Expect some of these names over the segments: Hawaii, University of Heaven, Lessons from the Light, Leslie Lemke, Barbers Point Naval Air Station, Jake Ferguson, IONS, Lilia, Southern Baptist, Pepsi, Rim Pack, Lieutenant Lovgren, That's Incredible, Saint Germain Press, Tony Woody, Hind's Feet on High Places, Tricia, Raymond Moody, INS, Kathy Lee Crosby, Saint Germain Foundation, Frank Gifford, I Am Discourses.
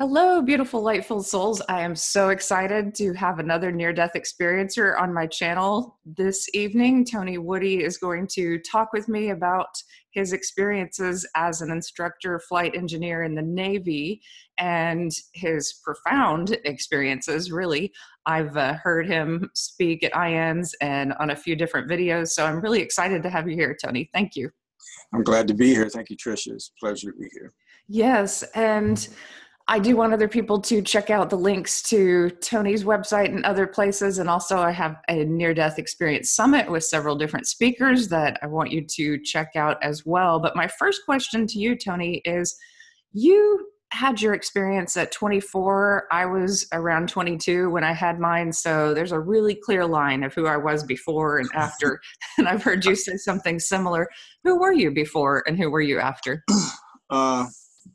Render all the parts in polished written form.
Hello, beautiful, lightful souls. I am so excited to have another near-death experiencer on my channel this evening. Tony Woody is going to talk with me about his experiences as an instructor flight engineer in the Navy and his profound experiences, really. I've heard him speak at INS and on a few different videos, so I'm really excited to have you here, Tony. Thank you. I'm glad to be here. Thank you, Tricia. It's a pleasure to be here. Yes, and I do want other people to check out the links to Tony's website and other places. And also I have a near-death experience summit with several different speakers that I want you to check out as well. But my first question to you, Tony, is you had your experience at 24. I was around 22 when I had mine. So there's a really clear line of who I was before and after. And I've heard you say something similar. Who were you before and who were you after?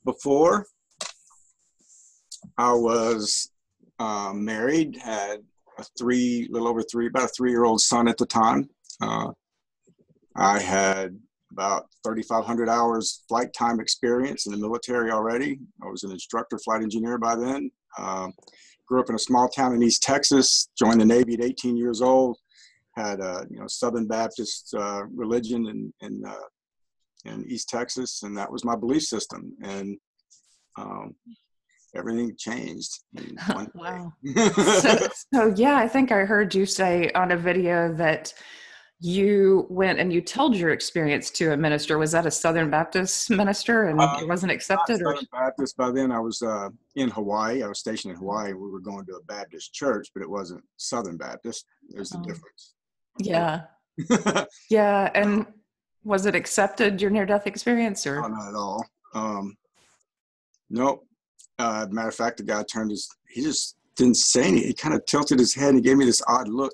Before? I was married, had about a three-year-old son at the time. I had about 3,500 hours flight time experience in the military already. I was an instructor, flight engineer by then. Grew up in a small town in East Texas, joined the Navy at 18 years old, had a Southern Baptist religion in East Texas, and that was my belief system. And everything changed in one Wow. So yeah, I think I heard you say on a video that you went and you told your experience to a minister. Was that a Southern Baptist minister and it wasn't accepted? Not Southern Baptist. By then I was in Hawaii. I was stationed in Hawaii. We were going to a Baptist church, but it wasn't Southern Baptist. There's the difference. Yeah. Yeah. And was it accepted, your near-death experience? Or? No, not at all. Nope. Matter of fact, the guy he just didn't say anything. He kind of tilted his head and gave me this odd look.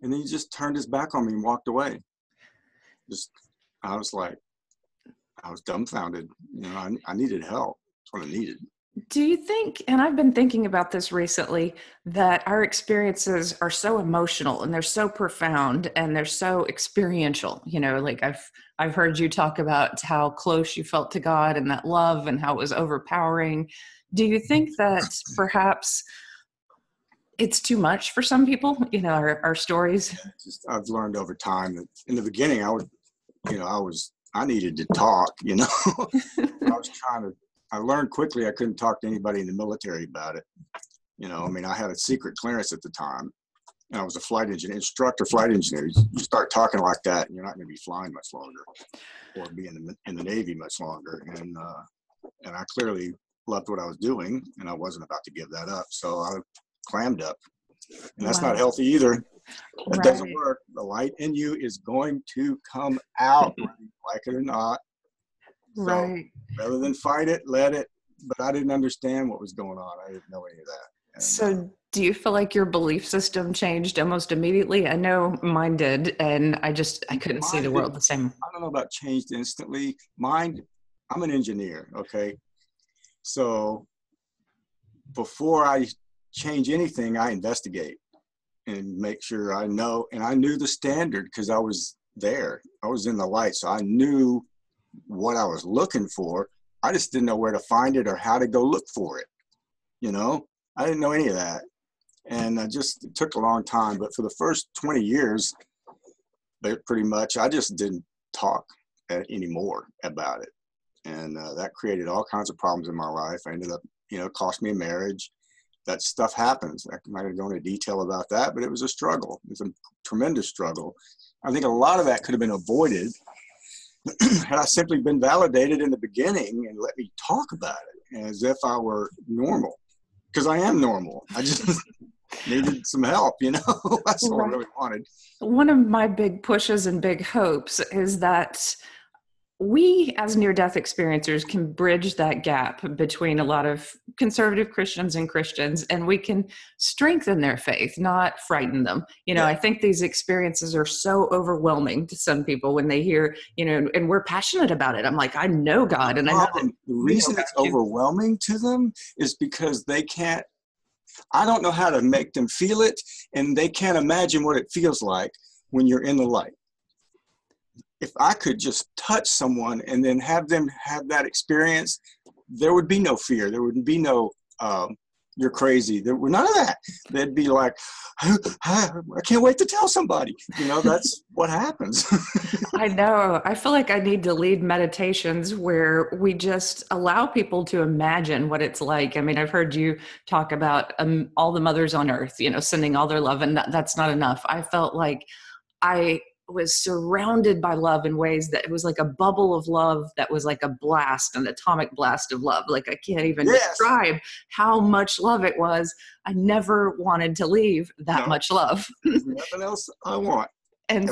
And then he just turned his back on me and walked away. I was dumbfounded. I needed help. That's what I needed. Do you think, and I've been thinking about this recently, that our experiences are so emotional and they're so profound and they're so experiential? Like I've heard you talk about how close you felt to God and that love and how it was overpowering. Do you think that perhaps it's too much for some people, our stories? I've learned over time that in the beginning I needed to talk, I learned quickly I couldn't talk to anybody in the military about it. I had a secret clearance at the time, and I was a flight engineer, instructor. You start talking like that, and you're not going to be flying much longer, or be in the Navy much longer. And I clearly loved what I was doing, and I wasn't about to give that up. So I clammed up, and that's not healthy either. That doesn't work. The light in you is going to come out, like it or not. So, rather than fight it, let it. But I didn't understand what was going on. I didn't know any of that. And, so do you feel like your belief system changed almost immediately? I know mine did, and I couldn't see the world the same. I don't know about changed instantly. I'm an engineer, okay? So before I change anything, I investigate and make sure I know. And I knew the standard because I was there. I was in the light, so I knew what I was looking for. I just didn't know where to find it or how to go look for it. I didn't know any of that. And it took a long time, but for the first 20 years, pretty much, I just didn't talk anymore about it. And that created all kinds of problems in my life. I ended up, cost me a marriage. That stuff happens. I might have gone into detail about that, but it was a struggle. It was a tremendous struggle. I think a lot of that could have been avoided had I simply been validated in the beginning and let me talk about it as if I were normal, because I am normal. I just needed some help, that's what I really wanted. One of my big pushes and big hopes is that we as near-death experiencers can bridge that gap between a lot of conservative Christians and Christians, and we can strengthen their faith, not frighten them. I think these experiences are so overwhelming to some people when they hear, and we're passionate about it. I'm like, I know God. And the reason it's overwhelming to them is because I don't know how to make them feel it, and they can't imagine what it feels like when you're in the light. If I could just touch someone and then have them have that experience, there would be no fear. There wouldn't be no, you're crazy. There were none of that. They'd be like, I can't wait to tell somebody. You know, that's what happens. I know. I feel like I need to lead meditations where we just allow people to imagine what it's like. I mean, I've heard you talk about all the mothers on earth, you know, sending all their love, and that's not enough. I felt like I was surrounded by love in ways that it was like a bubble of love that was like a blast, an atomic blast of love. Like I can't even describe how much love it was. I never wanted to leave that much love. Nothing else I want. And,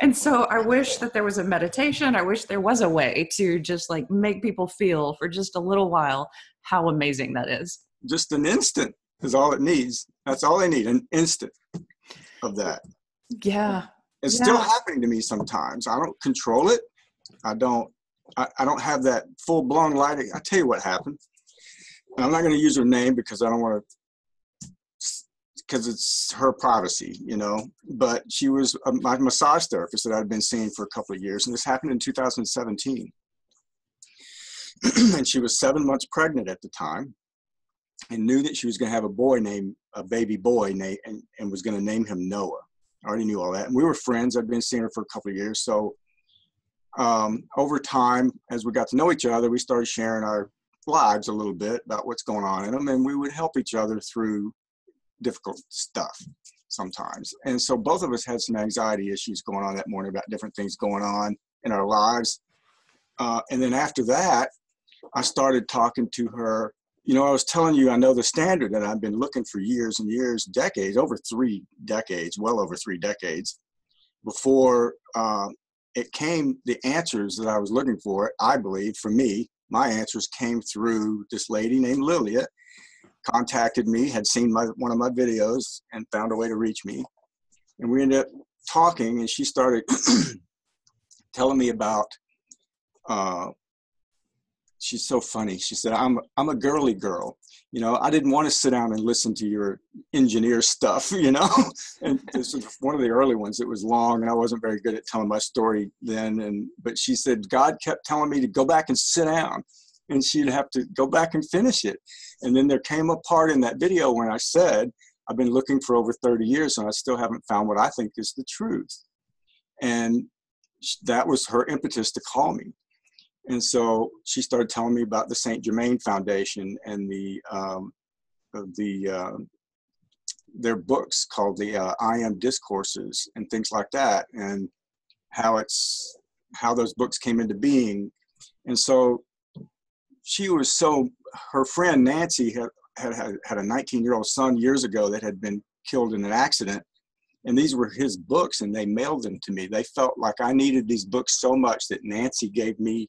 and so I wish that there was a meditation. I wish there was a way to just like make people feel for just a little while how amazing that is. Just an instant is all it needs. That's all I need, an instant of that. Yeah. It's still happening to me sometimes. I don't control it. I don't have that full blown lighting. I tell you what happened. And I'm not going to use her name because I don't want to, because it's her privacy, you know, but she was my massage therapist that I'd been seeing for a couple of years. And this happened in 2017. And she was 7 months pregnant at the time and knew that she was going to have a baby boy named, and was going to name him Noah. I already knew all that. And we were friends. I'd been seeing her for a couple of years. So over time, as we got to know each other, we started sharing our lives a little bit about what's going on in them. And we would help each other through difficult stuff sometimes. And so both of us had some anxiety issues going on that morning about different things going on in our lives. And then after that, I started talking to her. You know, I was telling you, I know the standard that I've been looking for years and years, decades, well over 3 decades, before it came, the answers that I was looking for, I believe, for me, my answers came through this lady named Lilia, contacted me, had seen one of my videos, and found a way to reach me. And we ended up talking, and she started telling me about she's so funny. She said, I'm a girly girl. You know, I didn't want to sit down and listen to your engineer stuff, you know? And this was one of the early ones. It was long, and I wasn't very good at telling my story then. But she said, God kept telling me to go back and sit down, and she'd have to go back and finish it. And then there came a part in that video when I said, I've been looking for over 30 years, and I still haven't found what I think is the truth. And that was her impetus to call me. And so she started telling me about the Saint Germain Foundation and their books called the I Am Discourses and things like that, and how those books came into being. And so her friend Nancy had a 19-year-old son years ago that had been killed in an accident. And these were his books, and they mailed them to me. They felt like I needed these books so much that Nancy gave me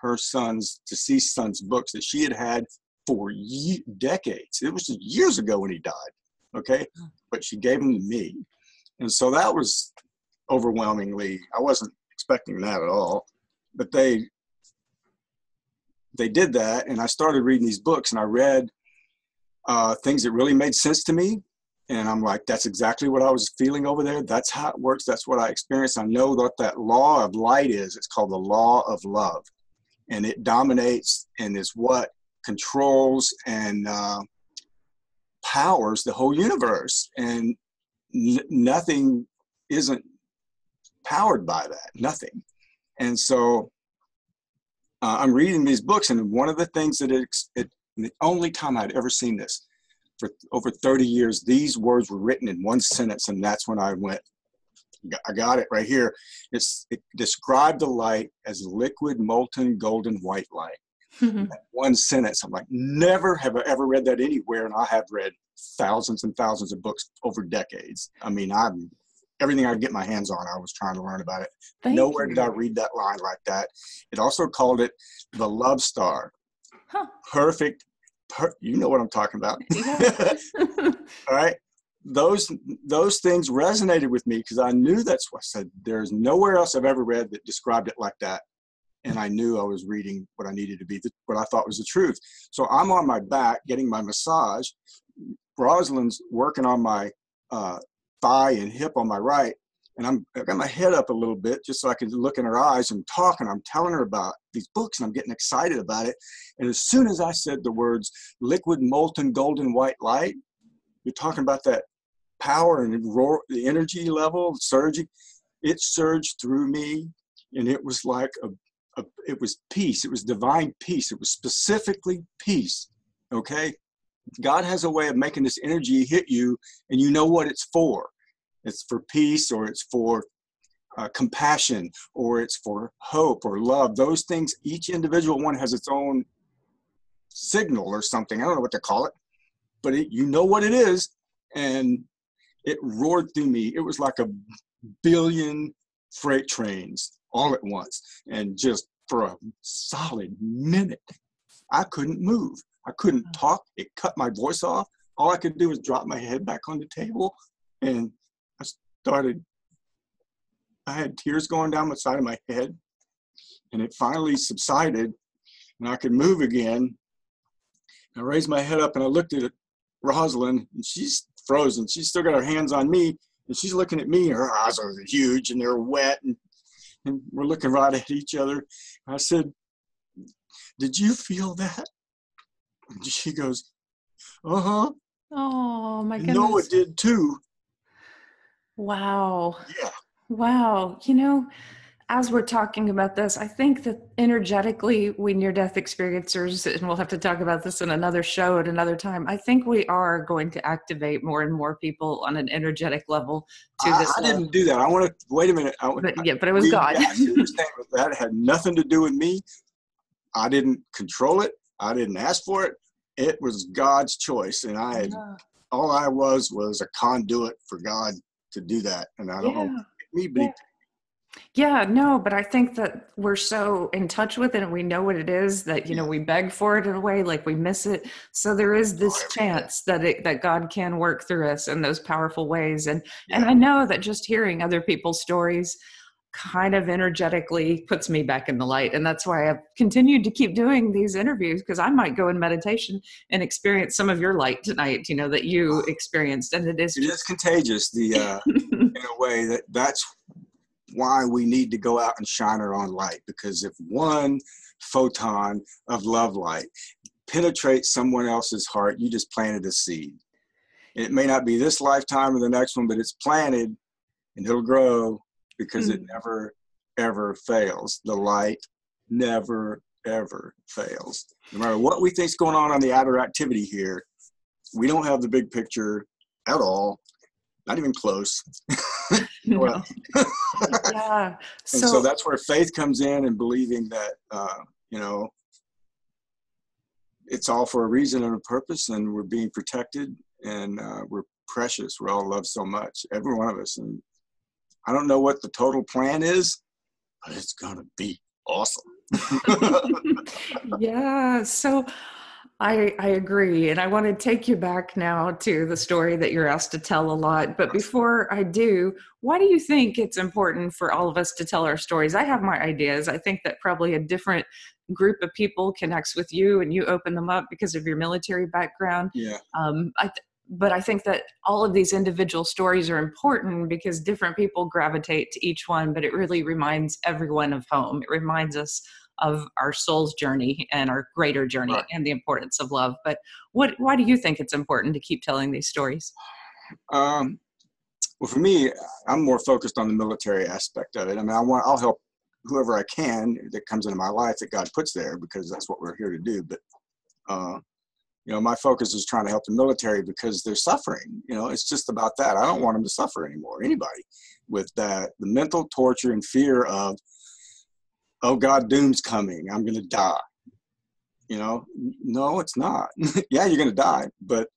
her son's, deceased son's books that she had had for decades. It was years ago when he died, okay? But she gave them to me. And so that was overwhelmingly, I wasn't expecting that at all, but they did that. And I started reading these books, and I read things that really made sense to me. And I'm like, that's exactly what I was feeling over there. That's how it works. That's what I experienced. I know what that law of light is. It's called the law of love. And it dominates and is what controls and powers the whole universe. And nothing isn't powered by that, nothing. And so I'm reading these books, and one of the things that the only time I'd ever seen this, for over 30 years, these words were written in one sentence, and that's when I went, I got it right here. It described the light as liquid, molten, golden, white light. Mm-hmm. One sentence. I'm like, never have I ever read that anywhere, and I have read thousands and thousands of books over decades. I mean, everything I'd get my hands on, I was trying to learn about it. Nowhere did I read that line like that. It also called it the love star. Huh. Perfect. You know what I'm talking about. Yeah. All right. Those things resonated with me because I knew that's what I said. There's nowhere else I've ever read that described it like that. And I knew I was reading what I needed to be, what I thought was the truth. So I'm on my back getting my massage. Rosalind's working on my thigh and hip on my right. And I've got my head up a little bit just so I can look in her eyes and talk, and I'm telling her about these books and I'm getting excited about it. And as soon as I said the words liquid, molten, golden, white light, you're talking about that power and roar, the energy level surging. It surged through me, and it was like it was peace. It was divine peace. It was specifically peace, okay? God has a way of making this energy hit you, and you know what it's for. It's for peace, or it's for compassion, or it's for hope or love. Those things, each individual one has its own signal or something. I don't know what to call it, but you know what it is. And it roared through me. It was like a billion freight trains all at once. And just for a solid minute, I couldn't move. I couldn't talk. It cut my voice off. All I could do was drop my head back on the table, and I had tears going down the side of my head, and it finally subsided, and I could move again. I raised my head up and I looked at Rosalind, and she's frozen. She's still got her hands on me, and she's looking at me. Her eyes are huge and they're wet, and we're looking right at each other. I said, "Did you feel that?" And she goes, "Uh-huh." Oh my goodness. Noah did too. Wow. Yeah. Wow. You know, as we're talking about this, I think that energetically we near-death experiencers, and we'll have to talk about this in another show at another time, I think we are going to activate more and more people on an energetic level to this. I didn't do that. I want to, wait a minute. But it was God. Yeah, you understand that it had nothing to do with me. I didn't control it. I didn't ask for it. It was God's choice. And I had, all I was a conduit for God to do that. And I don't know. But I think that we're so in touch with it, and we know what it is that, you know, we beg for it in a way, like we miss it. So there is this chance that that God can work through us in those powerful ways. And I know that just hearing other people's stories kind of energetically puts me back in the light. And that's why I've continued to keep doing these interviews, because I might go in meditation and experience some of your light tonight, you know, that you experienced. And it is contagious, in a way that's why we need to go out and shine our own light. Because if one photon of love light penetrates someone else's heart, you just planted a seed. It may not be this lifetime or the next one, but it's planted and it'll grow. Because it never, ever fails. The light never, ever fails. No matter what we think's going on the outer activity here, we don't have the big picture at all. Not even close. So that's where faith comes in, and believing that, you know, it's all for a reason and a purpose, and we're being protected, and we're precious. We're all loved so much, every one of us. And I don't know what the total plan is, but it's going to be awesome. So I agree. And I want to take you back now to the story that you're asked to tell a lot. But before I do, why do you think it's important for all of us to tell our stories? I have my ideas. I think that probably a different group of people connects with you, and you open them up because of your military background. Yeah. But I think that all of these individual stories are important because different people gravitate to each one, but it really reminds everyone of home. It reminds us of our soul's journey and our greater journey and the importance of love. But why do you think it's important to keep telling these stories? Well, for me, I'm more focused on the military aspect of it. I mean, I'll help whoever I can that comes into my life that God puts there, because that's what we're here to do. But, you know, my focus is trying to help the military because they're suffering. You know, it's just about that. I don't want them to suffer anymore, anybody, with that, the mental torture and fear of, oh, God, doom's coming. I'm going to die. You know, no, it's not. Yeah, you're going to die, but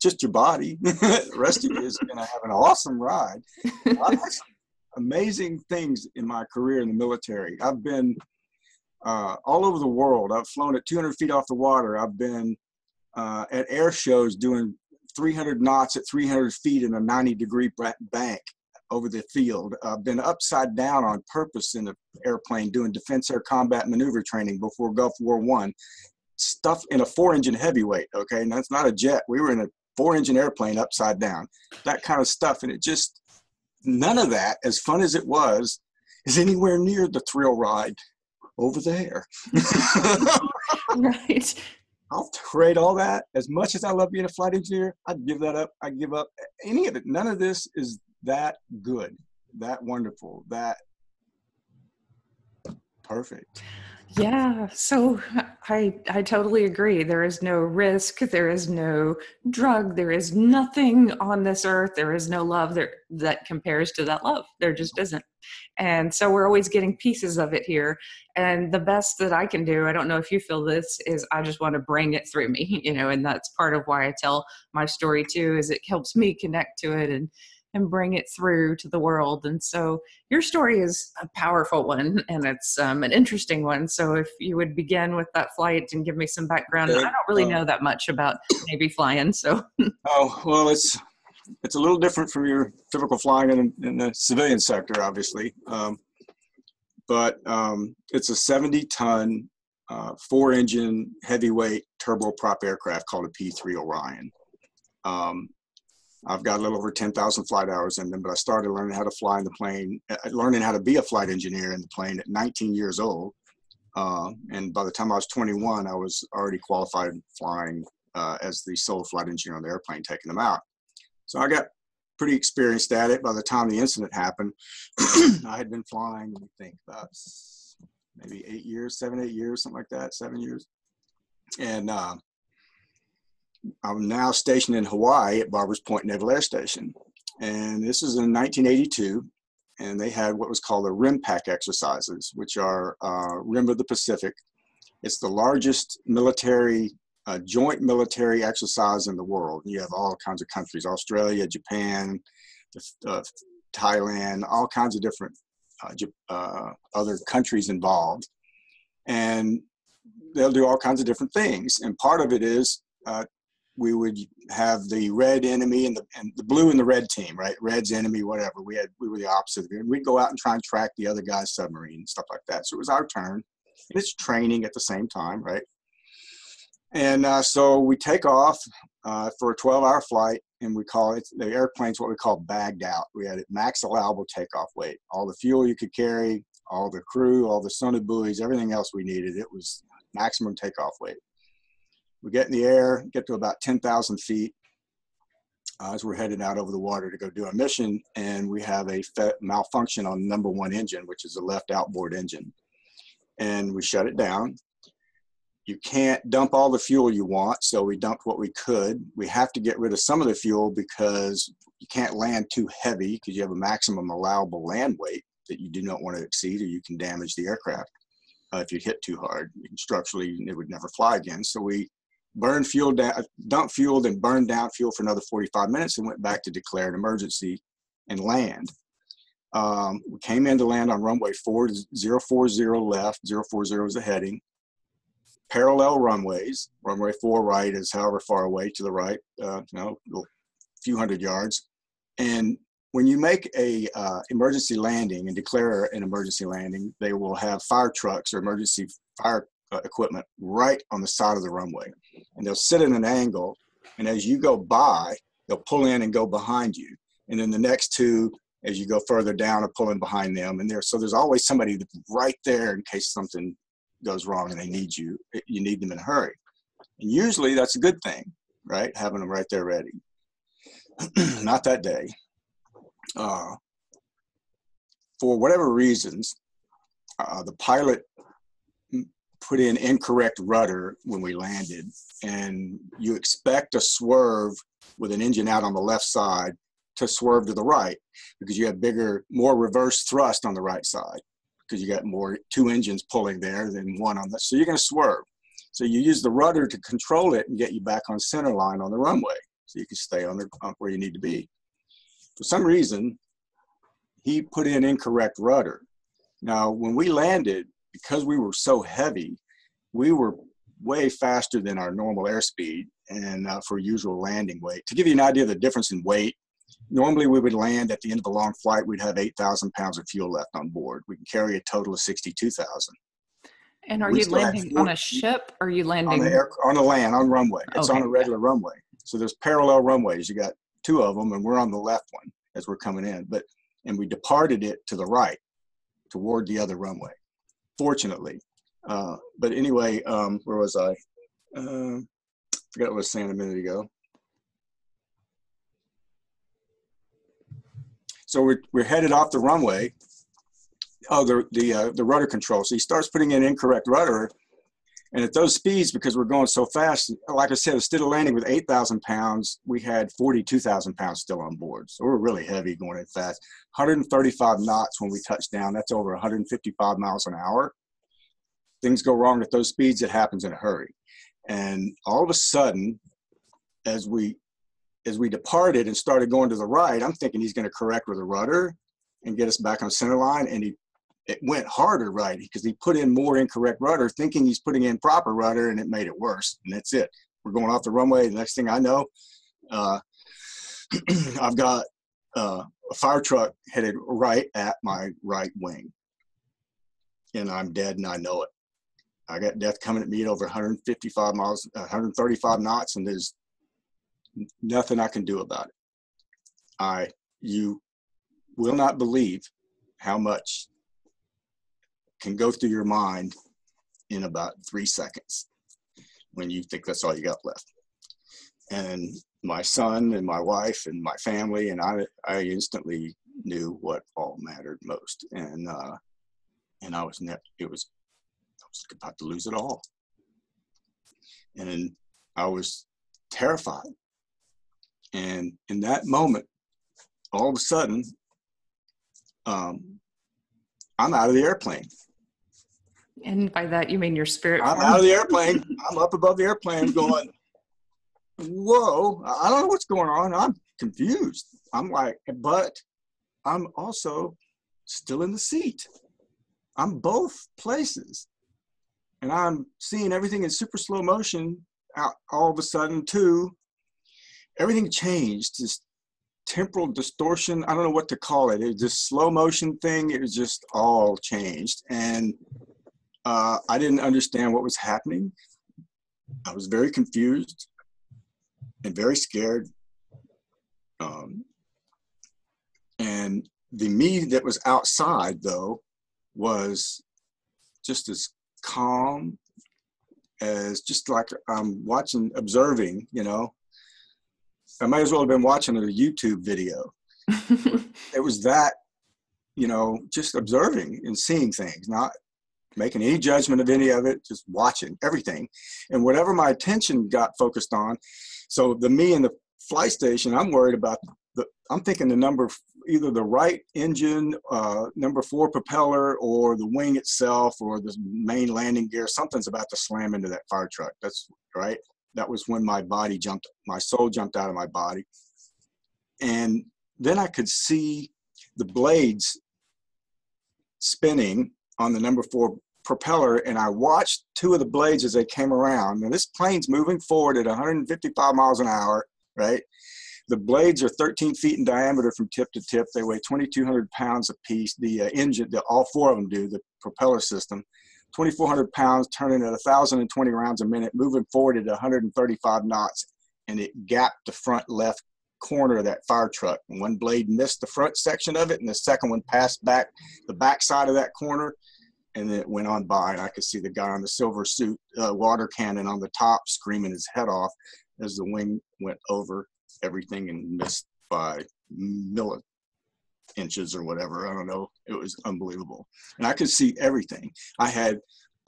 just your body. The rest of you is going to have an awesome ride. I've had some amazing things in my career in the military. I've been all over the world. I've flown at 200 feet off the water. I've been at air shows doing 300 knots at 300 feet in a 90-degree bank over the field. I've been upside down on purpose in an airplane doing defense air combat maneuver training before Gulf War I. Stuff in a 4-engine heavyweight, okay? And that's not a jet. We were in a 4-engine airplane upside down. That kind of stuff. And it just none of that, as fun as it was, is anywhere near the thrill ride over there. Right. I'll trade all that. As much as I love being a flight engineer, I'd give that up. I'd give up any of it. None of this is that good, that wonderful, that perfect. Yeah, so I totally agree. There is no risk. There is no drug. There is nothing on this earth. There is no love that compares to that love. There just isn't. And so we're always getting pieces of it here. And the best that I can do, I don't know if you feel this, is I just want to bring it through me, you know, and that's part of why I tell my story too, is it helps me connect to it and bring it through to the world. And so your story is a powerful one, and it's an interesting one. So if you would begin with that flight and give me some background. I don't really know that much about Navy flying, so. Oh, well, it's a little different from your typical flying in the civilian sector, obviously. But it's a 70-ton, four-engine, heavyweight turboprop aircraft called a P3 Orion. I've got a little over 10,000 flight hours in them, but I started learning how to fly in the plane, learning how to be a flight engineer in the plane at 19 years old. And by the time I was 21, I was already qualified flying as the sole flight engineer on the airplane, taking them out. So I got pretty experienced at it. By the time the incident happened, I had been flying, I think, about maybe 8 years, something like that, 7 years. And I'm now stationed in Hawaii at Barbers Point Naval Air Station. And this is in 1982. And they had what was called the Rim Pack exercises, which are Rim of the Pacific. It's the largest military, joint military exercise in the world. You have all kinds of countries, Australia, Japan, Thailand, all kinds of different other countries involved. And they'll do all kinds of different things. And part of it is, we would have the red enemy and the blue and the red team, right? Red's enemy, whatever. We were the opposite. And we'd go out and try and track the other guy's submarine and stuff like that. So it was our turn. And it's training at the same time, right? And so we take off for a 12-hour flight, and we call it, the airplane's what we call bagged out. We had it max allowable takeoff weight. All the fuel you could carry, all the crew, all the sonar buoys, everything else we needed. It was maximum takeoff weight. We get in the air, get to about 10,000 feet as we're headed out over the water to go do our mission, and we have a malfunction on number one engine, which is the left outboard engine, and we shut it down. You can't dump all the fuel you want, so we dumped what we could. We have to get rid of some of the fuel because you can't land too heavy because you have a maximum allowable land weight that you do not want to exceed, or you can damage the aircraft if you hit too hard. Structurally, it would never fly again, so we burn fuel down, dump fuel, then burn down fuel for another 45 minutes and went back to declare an emergency and land. We came in to land on runway 4040 left, 040 is the heading. Parallel runways, runway 4 right is however far away to the right, a few hundred yards. And when you make a emergency landing and declare an emergency landing, they will have fire trucks or emergency fire equipment right on the side of the runway, and they'll sit in an angle, and as you go by, they'll pull in and go behind you, and then the next two as you go further down are pulling behind them, and so there's always somebody right there in case something goes wrong and they need you need them in a hurry, and usually that's a good thing, right, having them right there ready. Not that day. For whatever reasons, the pilot put in incorrect rudder when we landed, and you expect a swerve with an engine out on the left side to swerve to the right because you have more reverse thrust on the right side because you got two engines pulling there than one on that. So you're going to swerve. So you use the rudder to control it and get you back on center line on the runway so you can stay on where you need to be. For some reason, he put in incorrect rudder. Now, when we landed, because we were so heavy, we were way faster than our normal airspeed and for usual landing weight. To give you an idea of the difference in weight, normally we would land at the end of a long flight, we'd have 8,000 pounds of fuel left on board. We can carry a total of 62,000. And are you landing on a ship or are you landing? On runway. It's on a regular runway. So there's parallel runways. You got two of them and we're on the left one as we're coming in. But and we departed it to the right toward the other runway, fortunately. But anyway, where was I? Forgot what I was saying a minute ago. So we're headed off the runway. Oh, the rudder control. So he starts putting in incorrect rudder. And at those speeds, because we're going so fast, like I said, instead of landing with 8,000 pounds, we had 42,000 pounds still on board. So we're really heavy going in fast. 135 knots when we touch down. That's over 155 miles an hour. Things go wrong at those speeds. It happens in a hurry. And all of a sudden, as we departed and started going to the right, I'm thinking he's going to correct with a rudder and get us back on center line. And it went harder, right? Because he put in more incorrect rudder, thinking he's putting in proper rudder, and it made it worse. And that's it. We're going off the runway. The next thing I know, I've got a fire truck headed right at my right wing. And I'm dead, and I know it. I got death coming at me at over 155 miles, 135 knots, and there's nothing I can do about it. You will not believe how much can go through your mind in about 3 seconds when you think that's all you got left. And my son and my wife and my family, and I instantly knew what all mattered most. And I was about to lose it all. And I was terrified. And in that moment, all of a sudden, I'm out of the airplane. And by that, you mean your spirit? I'm out of the airplane. I'm up above the airplane going, whoa, I don't know what's going on. I'm confused. I'm like, but I'm also still in the seat. I'm both places. And I'm seeing everything in super slow motion out all of a sudden too. Everything changed, this temporal distortion. I don't know what to call it. It was this slow motion thing. It was just all changed. And I didn't understand what was happening. I was very confused and very scared. And the me that was outside, though, was just as calm as just like I'm watching, observing, you know. I might as well have been watching a YouTube video. It was that, you know, just observing and seeing things, not making any judgment of any of it, just watching everything. And whatever my attention got focused on, so the me in the flight station, I'm worried about, I'm thinking the number, either the right engine, number 4 propeller, or the wing itself, or the main landing gear, something's about to slam into that fire truck. That's right. That was when my body jumped, my soul jumped out of my body. And then I could see the blades spinning on the number 4 propeller, and I watched 2 of the blades as they came around. Now, this plane's moving forward at 155 miles an hour, right? The blades are 13 feet in diameter from tip to tip. They weigh 2,200 pounds apiece. The engine, all 4 of them do, the propeller system. 2,400 pounds, turning at 1,020 rounds a minute, moving forward at 135 knots, and it gapped the front left corner of that fire truck. And one blade missed the front section of it, and the second one passed back the back side of that corner, and then it went on by. And I could see the guy on the silver suit, water cannon on the top, screaming his head off as the wing went over everything and missed by inches or whatever. I don't know. It was unbelievable. And I could see everything. I had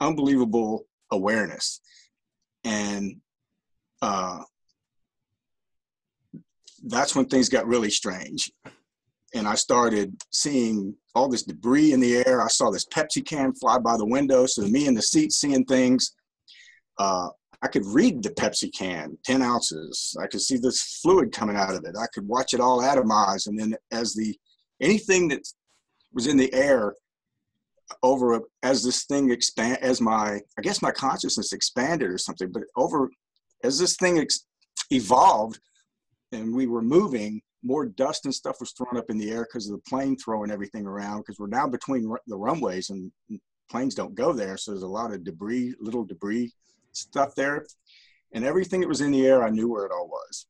unbelievable awareness. And that's when things got really strange. And I started seeing all this debris in the air. I saw this Pepsi can fly by the window. So me in the seat seeing things. I could read the Pepsi can, 10 ounces. I could see this fluid coming out of it. I could watch it all atomize. And then as anything that was in the air as this thing expand, as my, I guess my consciousness expanded or something, but as this thing evolved and we were moving, more dust and stuff was thrown up in the air because of the plane throwing everything around, because we're now between the runways and planes don't go there. So there's a lot of debris, little debris stuff there. And everything that was in the air, I knew where it all was.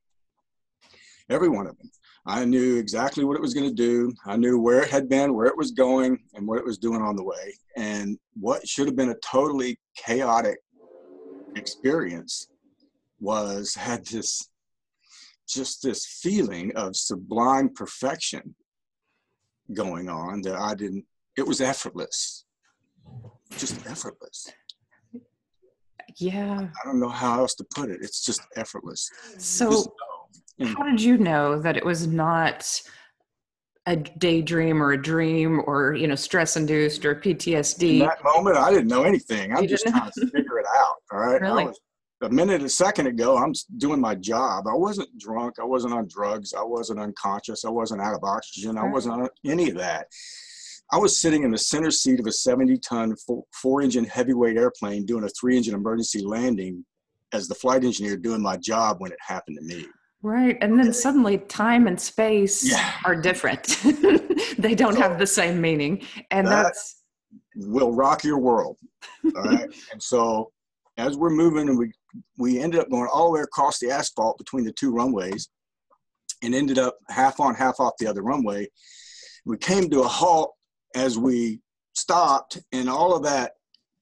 Every one of them. I knew exactly what it was going to do. I knew where it had been, where it was going, and what it was doing on the way. And what should have been a totally chaotic experience had this feeling of sublime perfection going on that I didn't, it was effortless, just effortless. Yeah. I don't know how else to put it. It's just effortless. So how did you know that it was not a daydream or a dream or, you know, stress induced or PTSD? In that moment, I didn't know anything. I'm just trying to figure it out. All right. Really? A second ago, I'm doing my job. I wasn't drunk. I wasn't on drugs. I wasn't unconscious. I wasn't out of oxygen. Right. I wasn't on any of that. I was sitting in the center seat of a 70-ton, four-engine heavyweight airplane doing a three-engine emergency landing as the flight engineer doing my job when it happened to me. Right. And then suddenly time and space are different. They don't have the same meaning. And that's will rock your world. All right. And so as we're moving, and we ended up going all the way across the asphalt between the two runways and ended up half on, half off the other runway. We came to a halt as we stopped, and all of that,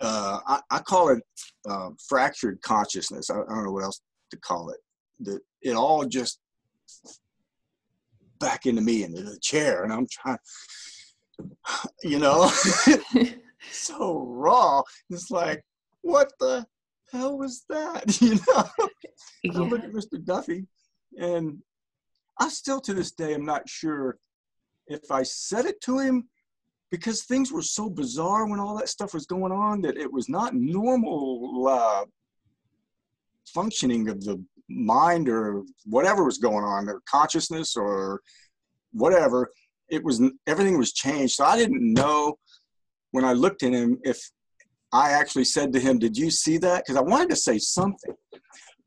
I call it fractured consciousness. I don't know what else to call it. That it all just back into me into the chair, and I'm trying, you know, so raw. It's like, what the hell was that? You know, yeah. I look at Mr. Duffy, and I still to this day am not sure if I said it to him, because things were so bizarre when all that stuff was going on that it was not normal functioning of the mind or whatever was going on, or consciousness or whatever. It was, everything was changed. So I didn't know when I looked at him if I actually said to him, "Did you see that?" Because I wanted to say something,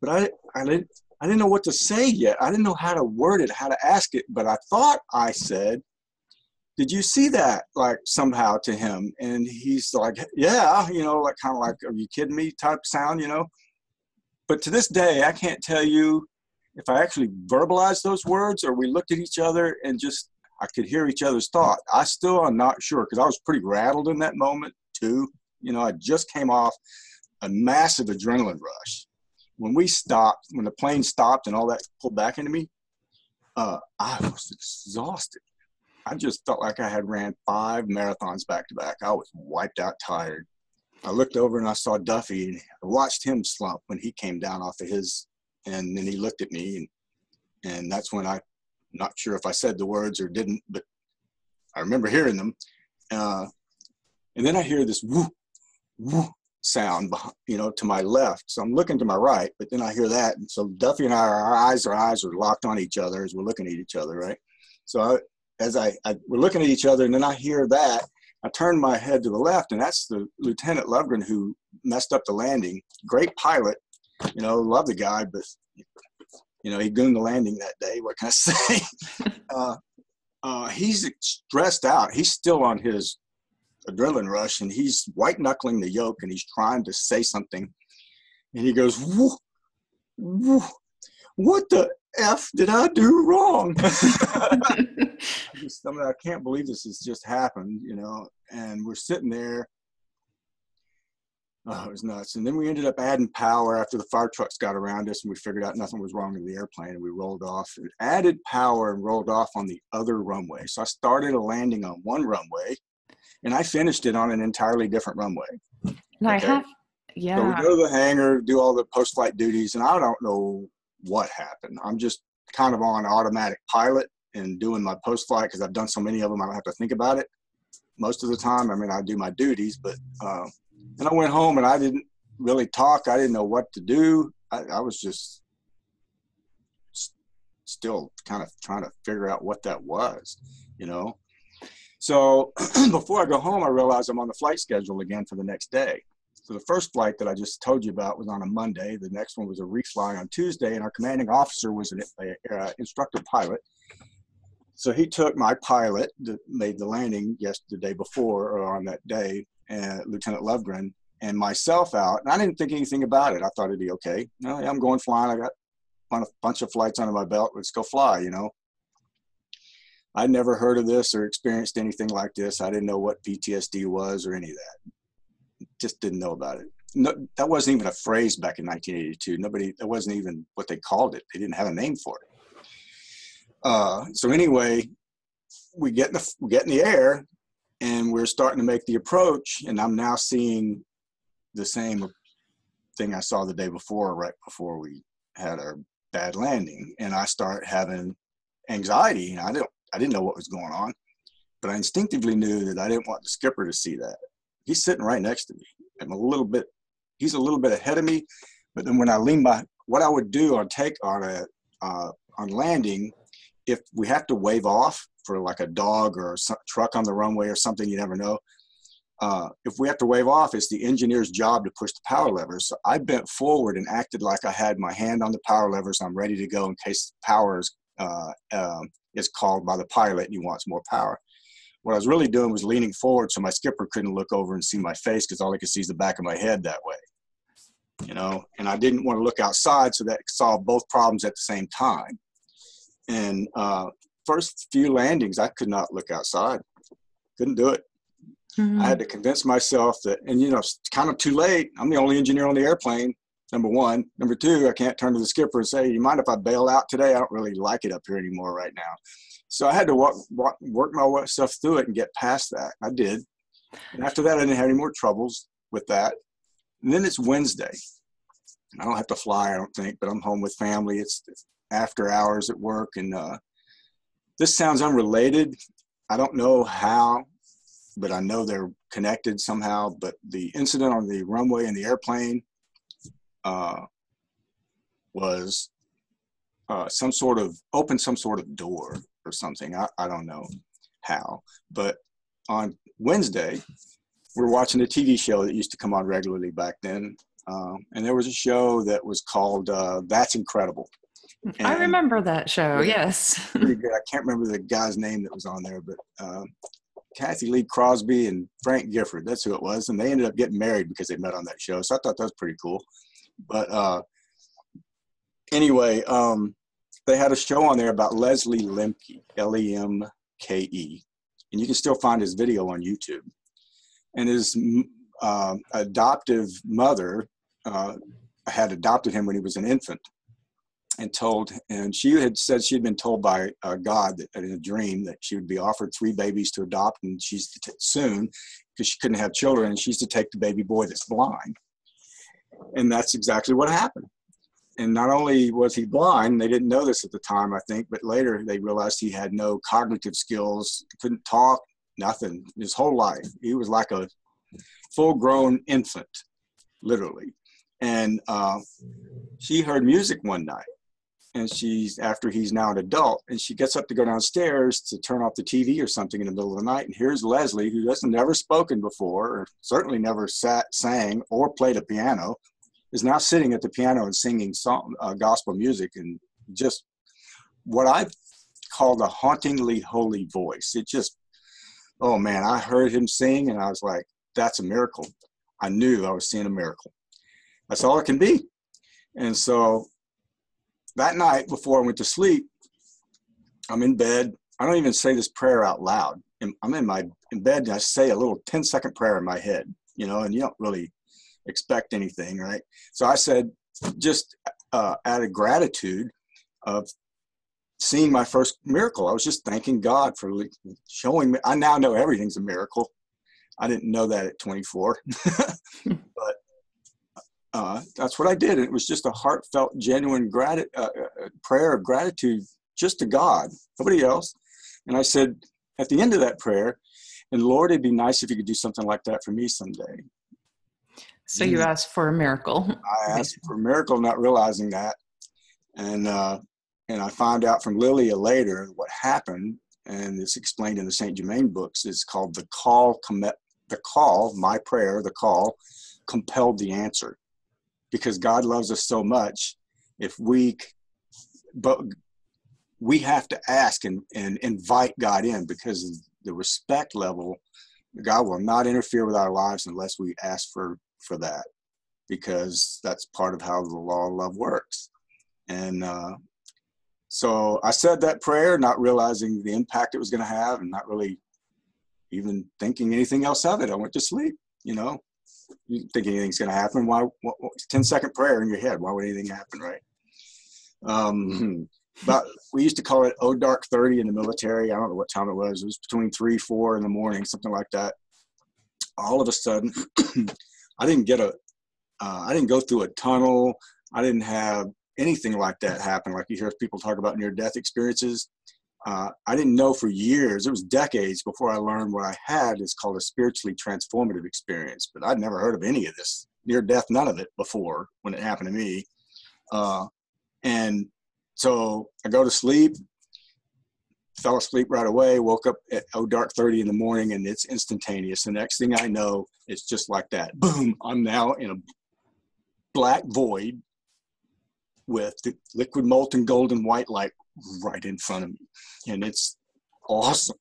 but I didn't know what to say yet. I didn't know how to word it, how to ask it, but I thought I said, "Did you see that?" like somehow to him. And he's like, "Yeah," you know, like kind of like, "Are you kidding me?" type sound, you know. But to this day, I can't tell you if I actually verbalized those words or we looked at each other and just, I could hear each other's thought. I still am not sure, because I was pretty rattled in that moment too. You know, I just came off a massive adrenaline rush. When we stopped, when the plane stopped and all that pulled back into me, I was exhausted. I just felt like I had ran 5 marathons back to back. I was wiped out, tired. I looked over and I saw Duffy, and I watched him slump when he came down off of his, and then he looked at me, and that's when I'm not sure if I said the words or didn't, but I remember hearing them. And then I hear this whoop, whoop sound, you know, to my left. So I'm looking to my right, but then I hear that. And so Duffy and I, our eyes are locked on each other as we're looking at each other, right? So we're looking at each other, and then I hear that. I turn my head to the left, and that's the Lieutenant Lovgren who messed up the landing. Great pilot, you know, love the guy, but, you know, he gooned the landing that day. What can I say? He's stressed out. He's still on his adrenaline rush, and he's white-knuckling the yoke, and he's trying to say something. And he goes, "Whoa, whoa, what the F did I do wrong?" I can't believe this has just happened, you know. And we're sitting there. Oh, it was nuts. And then we ended up adding power after the fire trucks got around us, and we figured out nothing was wrong with the airplane, and we rolled off. It added power and rolled off on the other runway. So I started a landing on one runway, and I finished it on an entirely different runway. No, okay? So we go to the hangar, do all the post-flight duties, and I don't know what happened. I'm just kind of on automatic pilot and doing my post-flight, because I've done so many of them, I don't have to think about it most of the time. I mean, I do my duties, but then I went home, and I didn't really talk. I didn't know what to do. I was just still kind of trying to figure out what that was, you know. So before I go home, I realize I'm on the flight schedule again for the next day. So the first flight that I just told you about was on a Monday. The next one was a refly on Tuesday, and our commanding officer was an instructor pilot. So he took my pilot that made the landing yesterday before, or on that day, Lieutenant Lovgren, and myself out. And I didn't think anything about it. I thought it'd be okay. No, I'm going flying. I got a bunch of flights under my belt. Let's go fly, you know. I never heard of this or experienced anything like this. I didn't know what PTSD was or any of that. Just didn't know about it. No, that wasn't even a phrase back in 1982. Nobody, that wasn't even what they called it. They didn't have a name for it. So anyway, we get in the air and we're starting to make the approach, and I'm now seeing the same thing I saw the day before, right before we had our bad landing. And I start having anxiety. And I didn't know what was going on, but I instinctively knew that I didn't want the skipper to see that. He's sitting right next to me. He's a little bit ahead of me, but then when I lean by, what I would do on on landing, if we have to wave off for like a dog or a truck on the runway or something, you never know. If we have to wave off, it's the engineer's job to push the power levers. So I bent forward and acted like I had my hand on the power levers. I'm ready to go in case power is called by the pilot and he wants more power. What I was really doing was leaning forward so my skipper couldn't look over and see my face, because all he could see is the back of my head that way, you know. And I didn't want to look outside, so that solved both problems at the same time. And first few landings, I could not look outside. Couldn't do it. Mm-hmm. I had to convince myself that, and you know, it's kind of too late. I'm the only engineer on the airplane, number one. Number two, I can't turn to the skipper and say, you mind if I bail out today? I don't really like it up here anymore right now. So I had to work myself through it and get past that. I did. And after that, I didn't have any more troubles with that. And then it's Wednesday. I don't have to fly, I don't think, but I'm home with family. It's after hours at work. And this sounds unrelated. I don't know how, but I know they're connected somehow. But the incident on the runway in the airplane was some sort of door or something. I don't know how, but on Wednesday, we're watching a TV show that used to come on regularly back then. And there was a show that was called That's Incredible. And I remember that show. Yes. Pretty good. I can't remember the guy's name that was on there, but Kathy Lee Crosby and Frank Gifford, that's who it was. And they ended up getting married because they met on that show. So I thought that was pretty cool. But anyway, they had a show on there about Leslie Lemke, L-E-M-K-E. And you can still find his video on YouTube. And his adoptive mother had adopted him when he was an infant. And she had said she had been told by God that, in a dream, that she would be offered 3 babies to adopt, and she's to soon, because she couldn't have children, and she's to take the baby boy that's blind. And that's exactly what happened. And not only was he blind, they didn't know this at the time, I think, but later they realized he had no cognitive skills, couldn't talk, nothing, his whole life. He was like a full-grown infant, literally. And she heard music one night, and after he's now an adult, and she gets up to go downstairs to turn off the TV or something in the middle of the night, and here's Leslie, who hasn't never spoken before, or certainly never sang or played a piano, is now sitting at the piano and singing gospel music, and just what I call the hauntingly holy voice. It just, oh man, I heard him sing, and I was like, that's a miracle. I knew I was seeing a miracle. That's all it can be. And so that night before I went to sleep, I'm in bed. I don't even say this prayer out loud. I'm in bed, and I say a little 10-second prayer in my head, you know, and you don't really expect anything, right? So I said, just out of gratitude of seeing my first miracle, I was just thanking God for showing me. I now know everything's a miracle. I didn't know that at 24, but that's what I did. It was just a heartfelt, genuine prayer of gratitude, just to God, nobody else. And I said at the end of that prayer, and Lord, it'd be nice if you could do something like that for me someday. So you asked for a miracle. I asked for a miracle, not realizing that. And I found out from Lilia later what happened, and it's explained in the Saint Germain books. It's called the call, my prayer, the call, compelled the answer. Because God loves us so much, but we have to ask and invite God in, because of the respect level, God will not interfere with our lives unless we ask for that, because that's part of how the law of love works. And So I said that prayer, not realizing the impact it was going to have and not really even thinking anything else of it. I went to sleep, you know. You think anything's going to happen. Why? 10-second prayer in your head. Why would anything happen, right? But we used to call it O Dark 30 in the military. I don't know what time it was. It was between 3, 4 in the morning, something like that. All of a sudden, I didn't go through a tunnel. I didn't have anything like that happen. Like you hear people talk about near-death experiences. I didn't know for years, it was decades before I learned what I had is called a spiritually transformative experience, but I'd never heard of any of this, near death, none of it before when it happened to me. And so I go to sleep, fell asleep right away, woke up at dark 30 in the morning, and it's instantaneous. The next thing I know, it's just like that. Boom, I'm now in a black void with the liquid molten golden white light right in front of me, and it's awesome.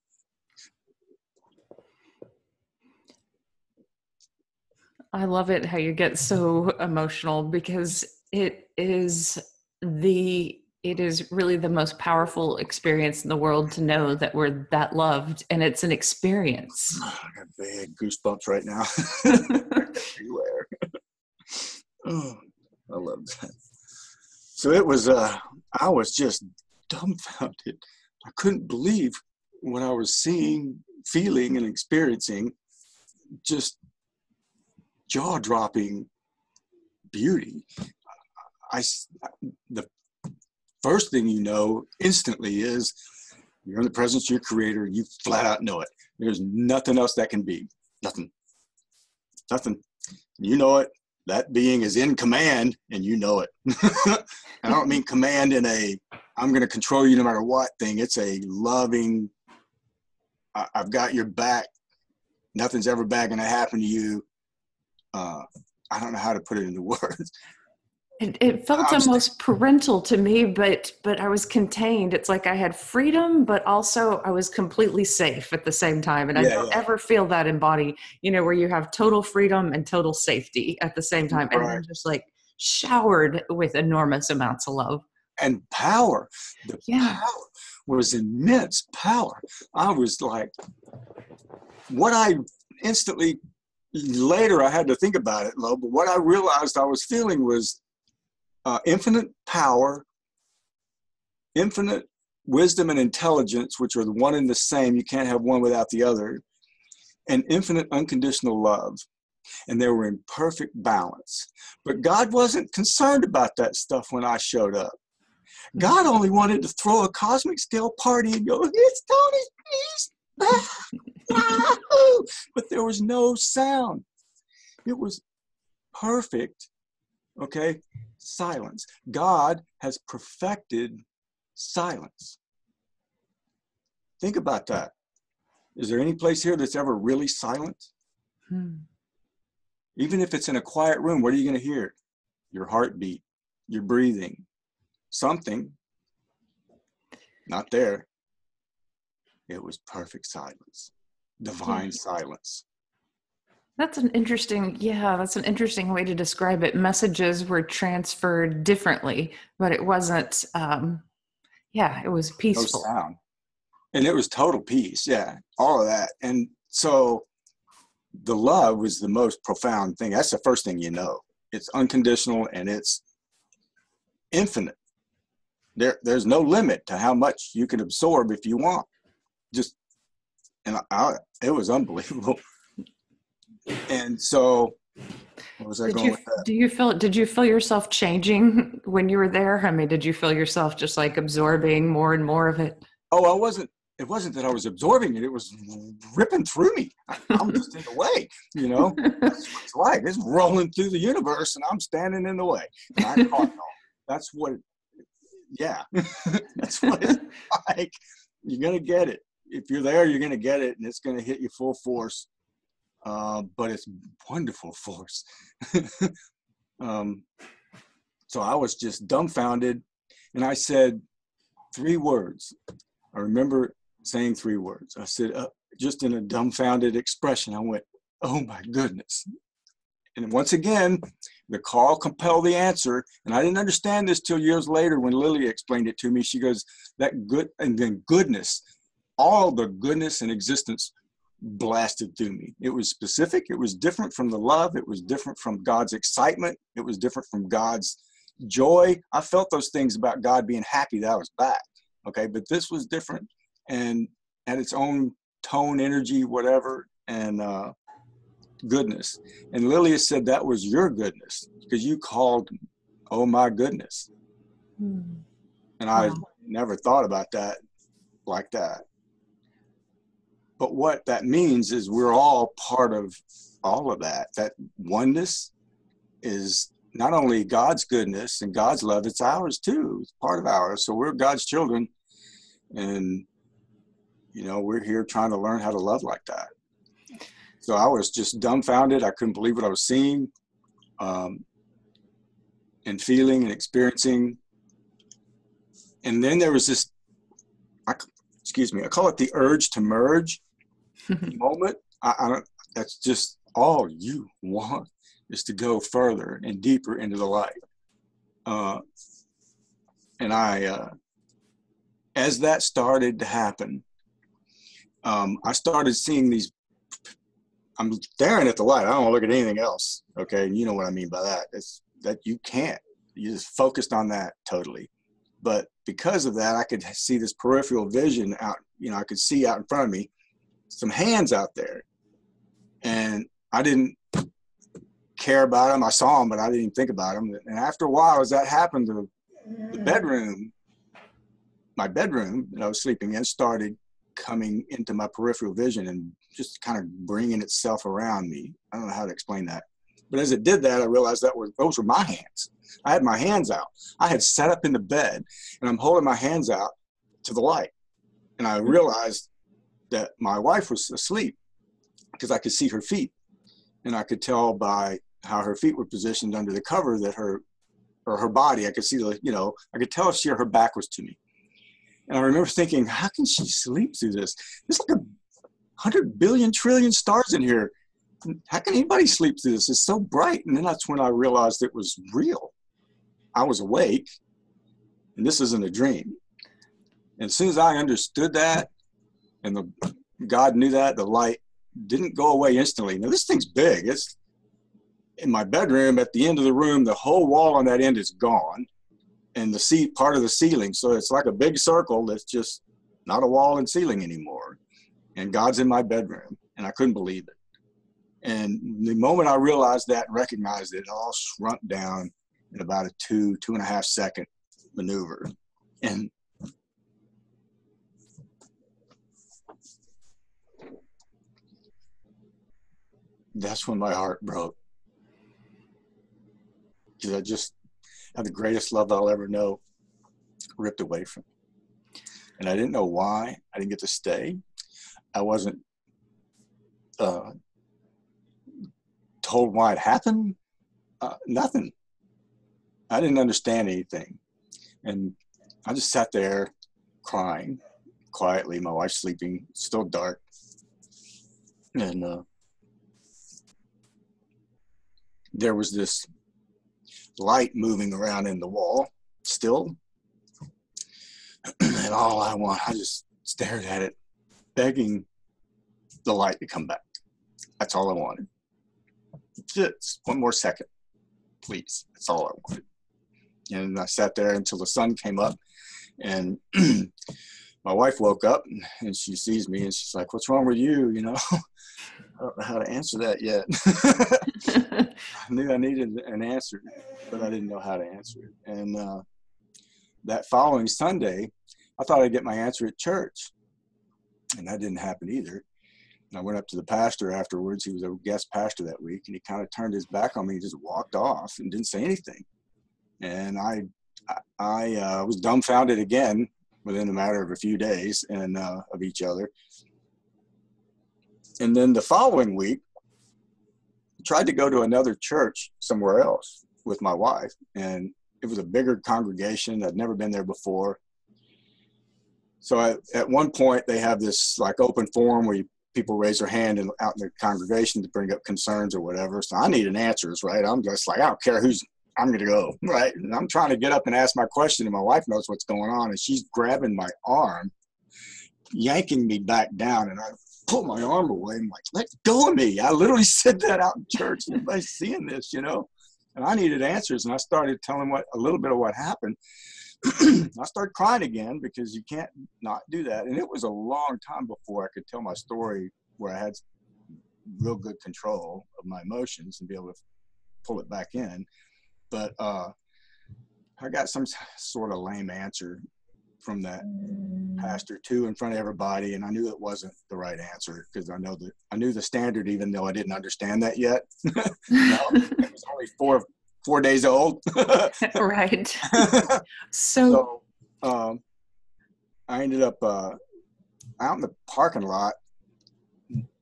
I love it how you get so emotional, because it is really the most powerful experience in the world to know that we're that loved, and it's an experience. Oh, I got big goosebumps right now. Everywhere. Oh, I love that. So it was. I was just dumbfounded. I couldn't believe what I was seeing, feeling, and experiencing. Just jaw-dropping beauty. The first thing you know instantly is you're in the presence of your creator. You flat out know it. There's nothing else that can be. Nothing. Nothing. You know it. That being is in command, and you know it. I don't mean command in a, I'm going to control you no matter what thing. It's a loving, I've got your back. Nothing's ever bad going to happen to you. I don't know how to put it into words. It felt almost parental to me, but I was contained. It's like I had freedom, but also I was completely safe at the same time. And I don't ever feel that in body, you know, where you have total freedom and total safety at the same time. And you're just like showered with enormous amounts of love. And power. The power was immense power. I was like, what I instantly, later I had to think about it, Lo, but what I realized I was feeling was infinite power, infinite wisdom and intelligence, which are the one and the same. You can't have one without the other, and infinite unconditional love. And they were in perfect balance. But God wasn't concerned about that stuff when I showed up. God only wanted to throw a cosmic scale party and go, it's Tony's piece. But there was no sound. It was perfect. Okay? Silence. God has perfected silence. Think about that. Is there any place here that's ever really silent? Even if it's in a quiet room, what are you going to hear? Your heartbeat, your breathing, something. Not there. It was perfect silence. Divine silence. That's an interesting way to describe it. Messages were transferred differently, but it wasn't, it was peaceful. No sound. And it was total peace, all of that. And so the love was the most profound thing. That's the first thing you know. It's unconditional and it's infinite. There's no limit to how much you can absorb if you want. It was unbelievable. And so, what was I going with that? Did you feel yourself changing when you were there? I mean, did you feel yourself just like absorbing more and more of it? Oh, it wasn't that I was absorbing it. It was ripping through me. I'm just in the way, you know? That's what it's like. It's rolling through the universe and I'm standing in the way. And I caught it all. That's what it's like. You're going to get it. If you're there, you're going to get it, and it's going to hit you full force. But it's wonderful force. So I was just dumbfounded, and I said 3 words. I remember saying 3 words. I said, just in a dumbfounded expression, I went, oh my goodness. And once again, The call compelled the answer. And I didn't understand this till years later when Lilia explained it to me. She goes, that good, and then goodness, all the goodness in existence blasted through me. It was specific. It was different from the love. It was different from God's excitement. It was different from God's joy. I felt those things about God being happy that I was back. Okay. But this was different and had its own tone, energy, whatever. And, goodness. And Lilia said that was your goodness because you called, oh my goodness. Mm. And I never thought about that like that. But what that means is we're all part of all of that. That oneness is not only God's goodness and God's love, it's ours too. It's part of ours. So we're God's children. And, you know, we're here trying to learn how to love like that. So I was just dumbfounded. I couldn't believe what I was seeing and feeling and experiencing. And then there was this, I call it the urge to merge moment. That's just all you want is to go further and deeper into the light. As that started to happen, I started seeing these, I'm staring at the light. I don't want to look at anything else. Okay. And you know what I mean by that. It's that you can't, you just focused on that totally. But because of that, I could see this peripheral vision out, you know, I could see out in front of me some hands out there and I didn't care about them. I saw them, but I didn't think about them. And after a while, as that happened, the bedroom, my bedroom that I was sleeping in started coming into my peripheral vision and just kind of bringing itself around me. I don't know how to explain that. But as it did that, I realized that those were my hands. I had my hands out. I had sat up in the bed and I'm holding my hands out to the light. And I realized that my wife was asleep because I could see her feet. And I could tell by how her feet were positioned under the cover that her body, I could see the, you know, I could tell if her back was to me. And I remember thinking, how can she sleep through this? There's like 100 billion trillion stars in here. How can anybody sleep through this? It's so bright. And then that's when I realized it was real. I was awake and this isn't a dream. And as soon as I understood that and God knew that, the light didn't go away instantly. Now this thing's big. It's in my bedroom at the end of the room. The whole wall on that end is gone. And the seat, part of the ceiling. So it's like a big circle that's just not a wall and ceiling anymore. And God's in my bedroom. And I couldn't believe it. And the moment I realized that and recognized it, it all shrunk down in about a 2.5 second maneuver. And that's when my heart broke. Because I just had the greatest love I'll ever know ripped away from me. And I didn't know why. I didn't get to stay. I wasn't told why it happened. Nothing. I didn't understand anything. And I just sat there crying quietly. My wife's sleeping, still dark. And there was this light moving around in the wall still. And all I just stared at it, begging the light to come back. That's all I wanted. Just one more second, please. That's all I wanted. And I sat there until the sun came up and my wife woke up and she sees me and she's like, what's wrong with you? You know, I don't know how to answer that yet. I knew I needed an answer, but I didn't know how to answer it. And that following Sunday, I thought I'd get my answer at church. And that didn't happen either. And I went up to the pastor afterwards. He was a guest pastor that week. And he kind of turned his back on me. He just walked off and didn't say anything. And I was dumbfounded again within a matter of a few days and of each other. And then the following week, I tried to go to another church somewhere else with my wife. And it was a bigger congregation. I'd never been there before. So at one point, they have this like open forum where you people raise their hand and out in the congregation to bring up concerns or whatever. So I needed answers, right? I'm just like, I don't care who's, I'm going to go, right? And I'm trying to get up and ask my question, and my wife knows what's going on, and she's grabbing my arm, yanking me back down, and I pull my arm away. I'm like, let go of me. I literally said that out in church. Everybody's seeing this, you know? And I needed answers, and I started telling a little bit of what happened. I started crying again, because you can't not do that. And it was a long time before I could tell my story where I had real good control of my emotions and be able to pull it back in. But I got some sort of lame answer from that pastor too, in front of everybody. And I knew it wasn't the right answer, because I knew the standard, even though I didn't understand that yet. It was only four days old. Right. So I ended up out in the parking lot.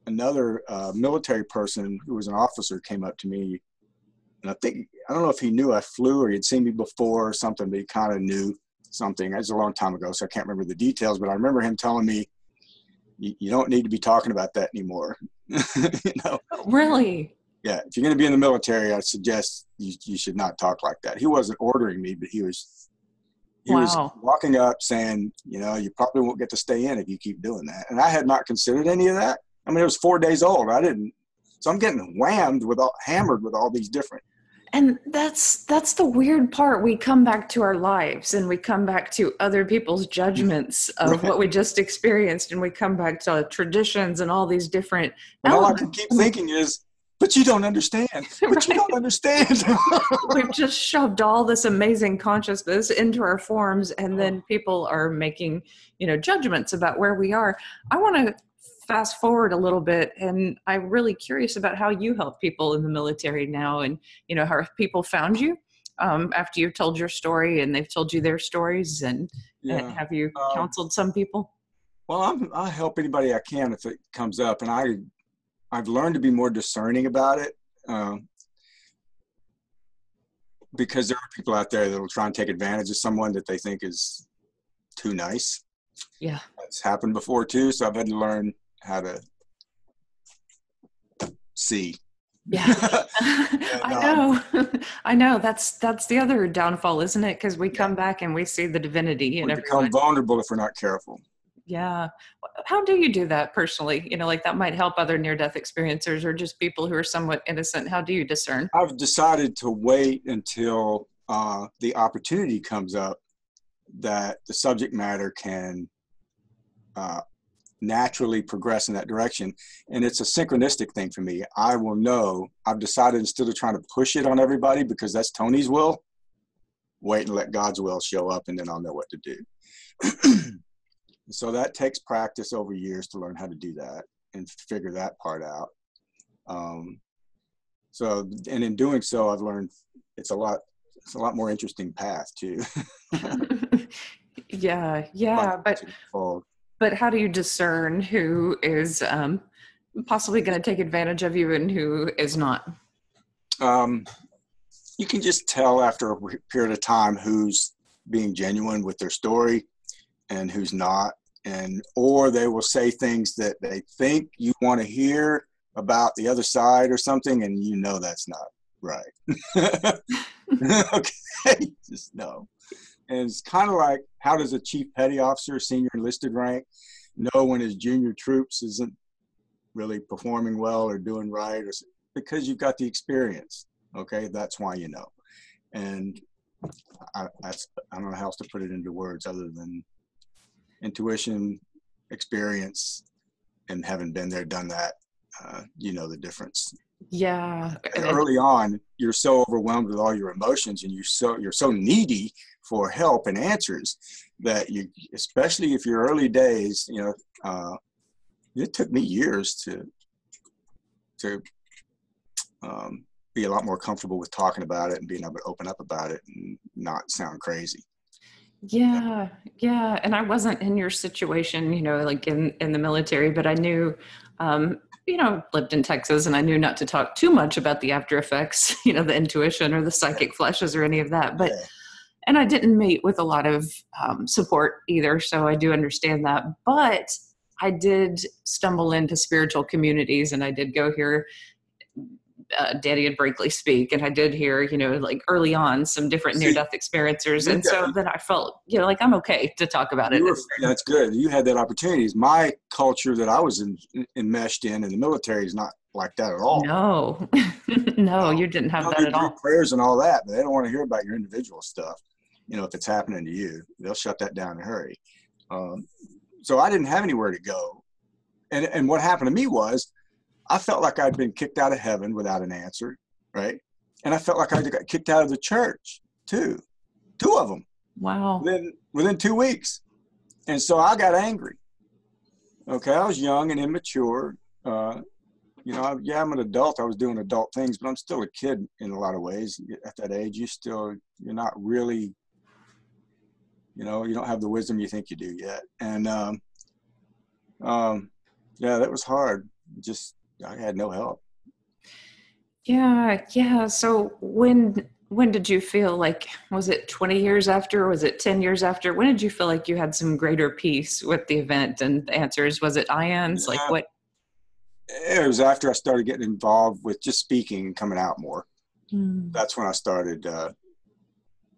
Another military person who was an officer came up to me, and I don't know if he knew I flew or he'd seen me before or something, but he kind of knew something. It was a long time ago, so I can't remember the details, but I remember him telling me, you don't need to be talking about that anymore. You know? Really? Yeah, if you're going to be in the military, I suggest you should not talk like that. He wasn't ordering me, but he was walking up saying, you know, you probably won't get to stay in if you keep doing that. And I had not considered any of that. I mean, it was 4 days old. So I'm getting hammered with all these different. And that's the weird part. We come back to our lives, and we come back to other people's judgments of what we just experienced. And we come back to traditions and all these different elements. All I can keep thinking is, but you don't understand. But right? You don't understand. We've just shoved all this amazing consciousness into our forms. And then people are making, judgments about where we are. I want to fast forward a little bit, and I'm really curious about how you help people in the military now, and how people found you after you've told your story and they've told you their stories, and have you counseled some people? Well, I help anybody I can if it comes up, and I've learned to be more discerning about it, because there are people out there that will try and take advantage of someone that they think is too nice. Yeah, that's happened before too, so I've had to learn how to see. Yeah. I know that's the other downfall, isn't it? Because we come back and we see the divinity in everyone. We become vulnerable if we're not careful. Yeah. How do you do that personally? That might help other near-death experiencers or just people who are somewhat innocent. How do you discern? I've decided to wait until the opportunity comes up that the subject matter can naturally progress in that direction. And it's a synchronistic thing for me. I will know. I've decided, instead of trying to push it on everybody, because that's Tony's will, wait and let God's will show up, and then I'll know what to do. So that takes practice over years to learn how to do that and figure that part out. And in doing so, I've learned it's a lot more interesting path too. Yeah. But how do you discern who is possibly going to take advantage of you and who is not? You can just tell after a period of time who's being genuine with their story and who's not, or they will say things that they think you want to hear about the other side or something, and that's not right. Okay, just no. And it's kind of like, how does a chief petty officer, senior enlisted rank, know when his junior troops isn't really performing well or doing right? Because you've got the experience. Okay, that's why you know. And I don't know how else to put it into words other than intuition, experience, and having been there, done that, the difference. Yeah. And early on, you're so overwhelmed with all your emotions, and you're so needy for help and answers that you, especially if your early days, it took me years to be a lot more comfortable with talking about it and being able to open up about it and not sound crazy. Yeah. And I wasn't in your situation, in the military, but I knew, lived in Texas, and I knew not to talk too much about the after effects, the intuition or the psychic flashes or any of that. But, and I didn't meet with a lot of support either, so I do understand that. But I did stumble into spiritual communities, and I did go hear Daddy and Brinkley speak, and I did hear, you know, like early on some different near-death experiencers, and so then I felt, you know, like I'm okay to talk about it. That's good. You had that opportunity. My culture that I was enmeshed in the military is not like that at all. No, no, you didn't have that at all. Prayers and all that, but they don't want to hear about your individual stuff. You know, if it's happening to you, they'll shut that down in a hurry. So I didn't have anywhere to go, and what happened to me was, I felt like I'd been kicked out of heaven without an answer, right? And I felt like I got kicked out of the church too, two of them. Wow. Within 2 weeks. And so I got angry. Okay, I was young and immature. You know, yeah, I'm an adult. I was doing adult things, but I'm still a kid in a lot of ways. At that age, you're not really, you know, you don't have the wisdom you think you do yet. And yeah, that was hard. Just, I had no help. Yeah, yeah. So when did you feel like, was it 20 years after, or was it 10 years after? When did you feel like you had some greater peace with the event and the answers? Was it IONS? Yeah. Like what? It was after I started getting involved with just speaking and coming out more. Mm. That's when I started.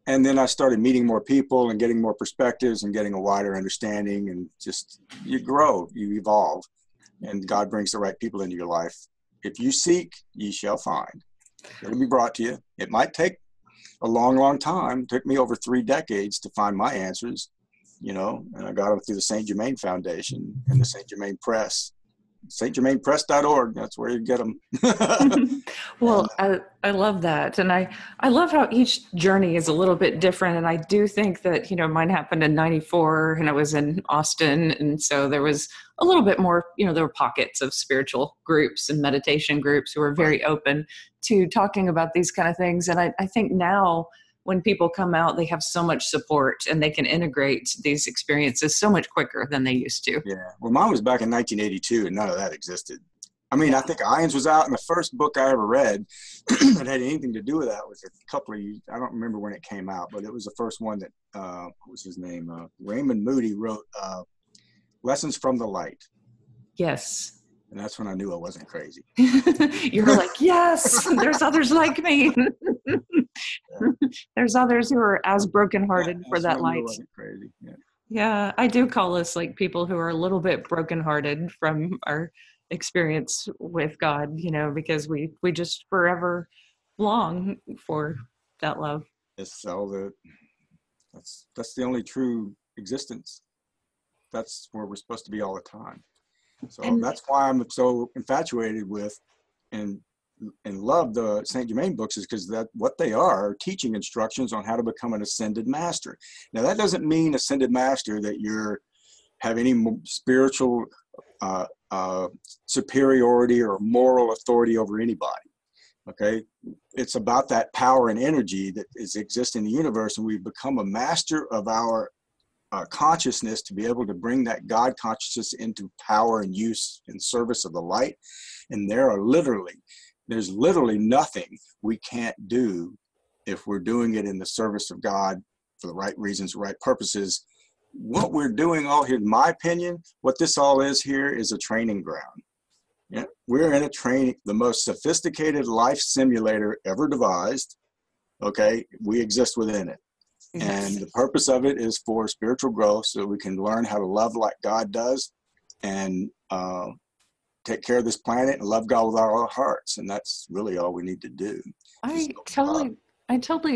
And then I started meeting more people and getting more perspectives and getting a wider understanding, and just, you grow, you evolve. And God brings the right people into your life. If you seek, ye shall find. It'll be brought to you. It might take a long, long time. It took me over 3 decades to find my answers, you know, and I got them through the Saint Germain Foundation and the Saint Germain Press. SaintGermainPress.org. That's where you get them. Well, I love that. And I love how each journey is a little bit different. And I do think that, you know, mine happened in 94 and I was in Austin. And so there was a little bit more, you know, there were pockets of spiritual groups and meditation groups who were very open to talking about these kind of things. And I think now when people come out, they have so much support and they can integrate these experiences so much quicker than they used to. Yeah. Well, mine was back in 1982 and none of that existed. I mean, yeah. I think IONS was out, and the first book I ever read that had anything to do with that was a couple of, I don't remember when it came out, but it was the first one that, what was his name? Raymond Moody wrote Lessons from the Light. Yes. And that's when I knew I wasn't crazy. You were like, yes, there's others like me. There's others who are as brokenhearted for that light. I wasn't crazy. Yeah. Yeah, I do call us like people who are a little bit brokenhearted from our experience with God, you know, because we just forever long for that love. It's all that. That's the only true existence. That's where we're supposed to be all the time. So that's why I'm so infatuated with and love the Saint Germain books, is because that what they are teaching instructions on how to become an ascended master. Now that doesn't mean ascended master that you're have any spiritual superiority or moral authority over anybody. Okay, it's about that power and energy that is exists in the universe, and we've become a master of our consciousness to be able to bring that God consciousness into power and use and service of the light. And there's literally nothing we can't do if we're doing it in the service of God for the right reasons, right purposes. What we're doing all here, in my opinion, what this all is here is a training ground. Yeah, we're in a training, the most sophisticated life simulator ever devised. Okay, we exist within it. Yes. And the purpose of it is for spiritual growth, so we can learn how to love like God does, and take care of this planet and love God with our hearts. And that's really all we need to do. I totally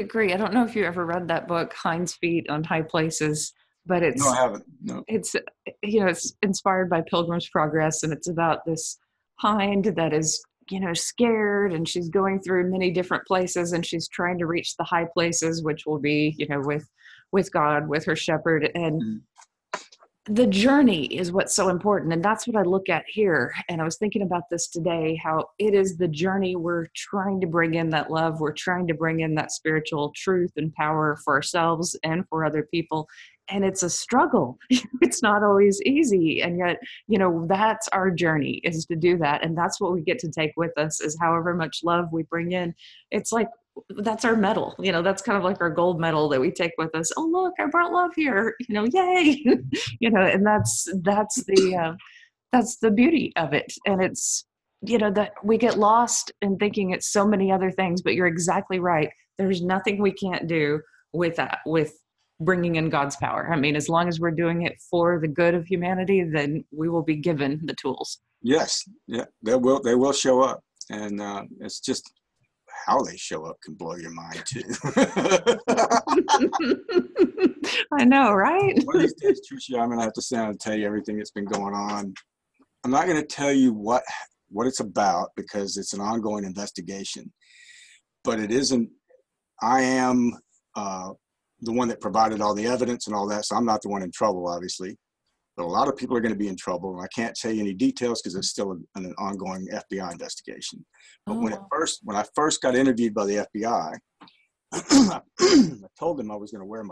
agree. I don't know if you ever read that book, Hind's Feet on High Places, but it's, no, I haven't. No. It's, you know, it's inspired by Pilgrim's Progress, and it's about this hind that is, you know, scared, and she's going through many different places, and she's trying to reach the high places, which will be, you know, with God, with her shepherd. And the journey is what's so important. And that's what I look at here. And I was thinking about this today, how it is the journey. We're trying to bring in that love. We're trying to bring in that spiritual truth and power for ourselves and for other people. And it's a struggle. It's not always easy. And yet, you know, that's our journey, is to do that. And that's what we get to take with us, is however much love we bring in. It's like, that's our medal, you know, that's kind of like our gold medal that we take with us. Oh, look, I brought love here, you know, yay. You know, and that's the, that's the beauty of it. And it's, you know, that we get lost in thinking it's so many other things, but you're exactly right. There's nothing we can't do with that, with bringing in God's power. I mean, as long as we're doing it for the good of humanity, then we will be given the tools. Yes. Yeah. They will show up. And it's just how they show up can blow your mind too. I know, right? One of these days, Tricia, I'm going to have to sit down and tell you everything that's been going on. I'm not going to tell you what it's about because it's an ongoing investigation, but it isn't. I am the one that provided all the evidence and all that, so I'm not the one in trouble, obviously. But a lot of people are going to be in trouble, and I can't tell you any details because it's still an ongoing FBI investigation. But when I first got interviewed by the FBI, I told them I was going to wear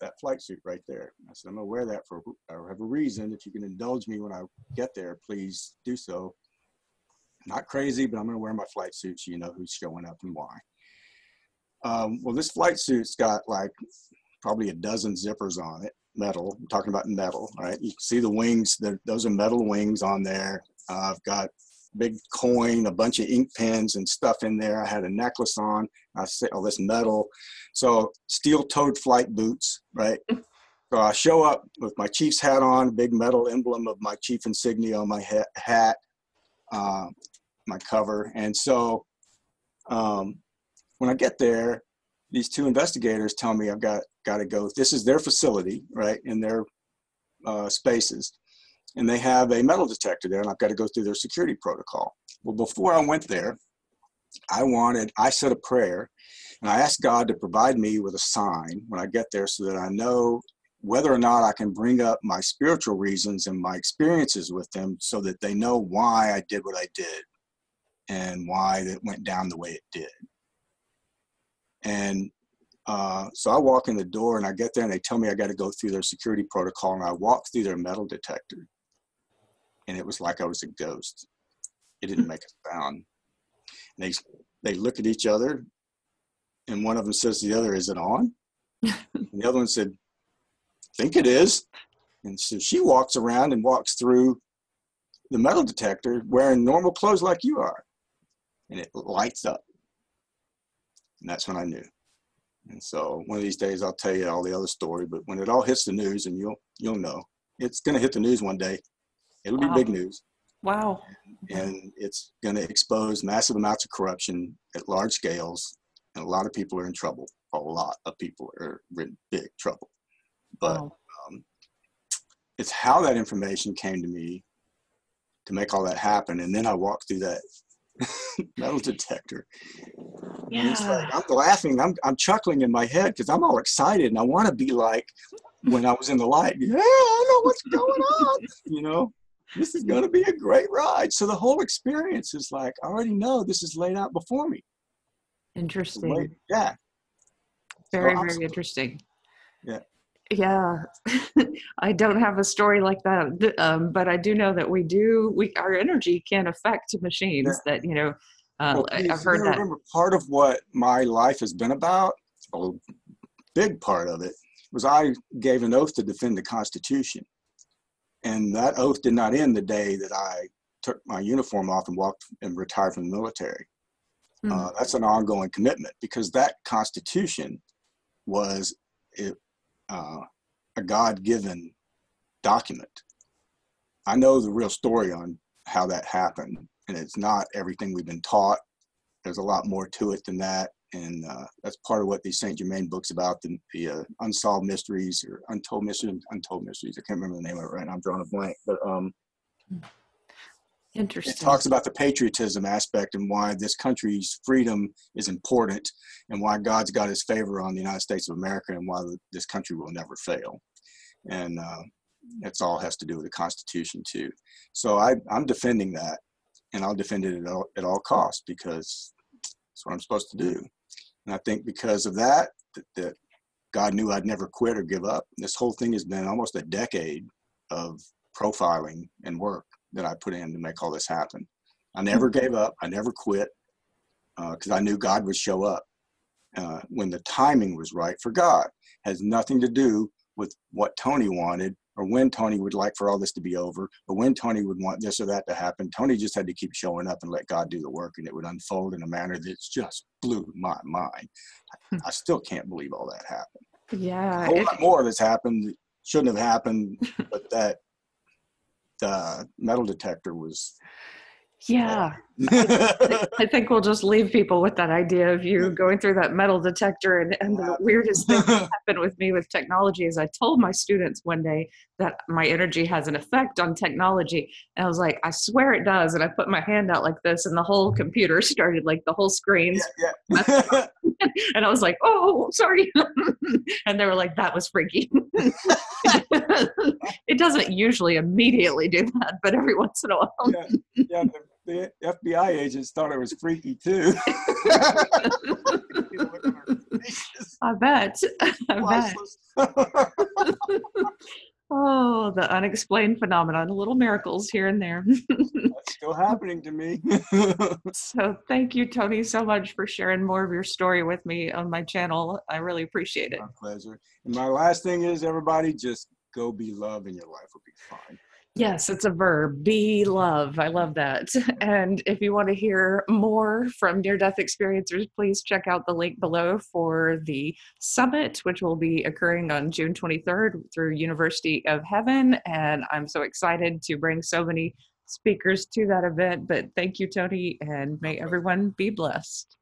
that flight suit right there. I said, I'm going to wear that for a reason. If you can indulge me when I get there, please do so. Not crazy, but I'm going to wear my flight suit so you know who's showing up and why. Well, this flight suit's got like probably a dozen zippers on it. Metal. I'm talking about metal, right? You can see the wings. Those are metal wings on there. I've got big coin, a bunch of ink pens and stuff in there. I had a necklace on. I said, oh, this metal. So steel-toed flight boots, right? So I show up with my chief's hat on, big metal emblem of my chief insignia on my hat, my cover. And so when I get there, these two investigators tell me I've got to go. This is their facility, right, in their spaces. And they have a metal detector there, and I've got to go through their security protocol. Well, before I went there, I said a prayer, and I asked God to provide me with a sign when I get there so that I know whether or not I can bring up my spiritual reasons and my experiences with them so that they know why I did what I did and why it went down the way it did. And so I walk in the door and I get there and they tell me I got to go through their security protocol, and I walk through their metal detector, and it was like I was a ghost. It didn't make a sound. And they look at each other, and one of them says to the other, is it on? And the other one said, I think it is. And so she walks around and walks through the metal detector wearing normal clothes like you are, and it lights up. And that's when I knew. And so one of these days I'll tell you all the other story, but when it all hits the news, and you'll know, it's going to hit the news one day. It'll be big news. Wow. And it's going to expose massive amounts of corruption at large scales. And a lot of people are in trouble. A lot of people are in big trouble. But it's how that information came to me to make all that happen. And then I walked through that metal detector. Yeah. It's like, I'm laughing. I'm chuckling in my head because I'm all excited and I want to be like when I was in the light. Yeah, I know what's going on. You know, this is going to be a great ride. So the whole experience is like, I already know this is laid out before me. Interesting. Yeah. Very, very interesting. Yeah. Yeah. I don't have a story like that, but I do know that our energy can affect machines. Yeah. That, you know, I've heard that. Remember, part of what my life has been about, a big part of it, was I gave an oath to defend the Constitution. And that oath did not end the day that I took my uniform off and walked and retired from the military. Mm. That's an ongoing commitment because that Constitution was a God-given document. I know the real story on how that happened, and it's not everything we've been taught. There's a lot more to it than that, and that's part of what these Saint Germain books about, the unsolved mysteries or untold mysteries. I can't remember the name of it right now. I'm drawing a blank, but interesting. It talks about the patriotism aspect and why this country's freedom is important and why God's got his favor on the United States of America and why this country will never fail. And that's all has to do with the Constitution too. So I'm defending that, and I'll defend it at all costs because that's what I'm supposed to do. And I think because of that God knew I'd never quit or give up. This whole thing has been almost a decade of profiling and work that I put in to make all this happen. I never gave up. I never quit because I knew God would show up when the timing was right for God. It has nothing to do with what Tony wanted or when Tony would like for all this to be over, or when Tony would want this or that to happen. Tony just had to keep showing up and let God do the work, and it would unfold in a manner that just blew my mind. I still can't believe all that happened. Yeah. A whole lot more that's happened that shouldn't have happened, but that the metal detector was... Yeah, I think we'll just leave people with that idea of you going through that metal detector. And the weirdest thing that happened with me with technology is I told my students one day that my energy has an effect on technology. And I was like, I swear it does. And I put my hand out like this and the whole computer started, like the whole screen. Yeah. And I was like, oh, sorry. And they were like, that was freaky. It doesn't usually immediately do that, but every once in a while. Yeah. The FBI agents thought it was freaky too. I bet. Oh, the unexplained phenomenon, little miracles here and there. That's still happening to me. So thank you, Tony, so much for sharing more of your story with me on my channel. I really appreciate it. My pleasure. And my last thing is, everybody, just go be love and your life will be fine. Yes, it's a verb, be love. I love that. And if you want to hear more from near-death experiencers, please check out the link below for the summit, which will be occurring on June 23rd through University of Heaven. And I'm so excited to bring so many speakers to that event. But thank you, Tony, and may everyone be blessed.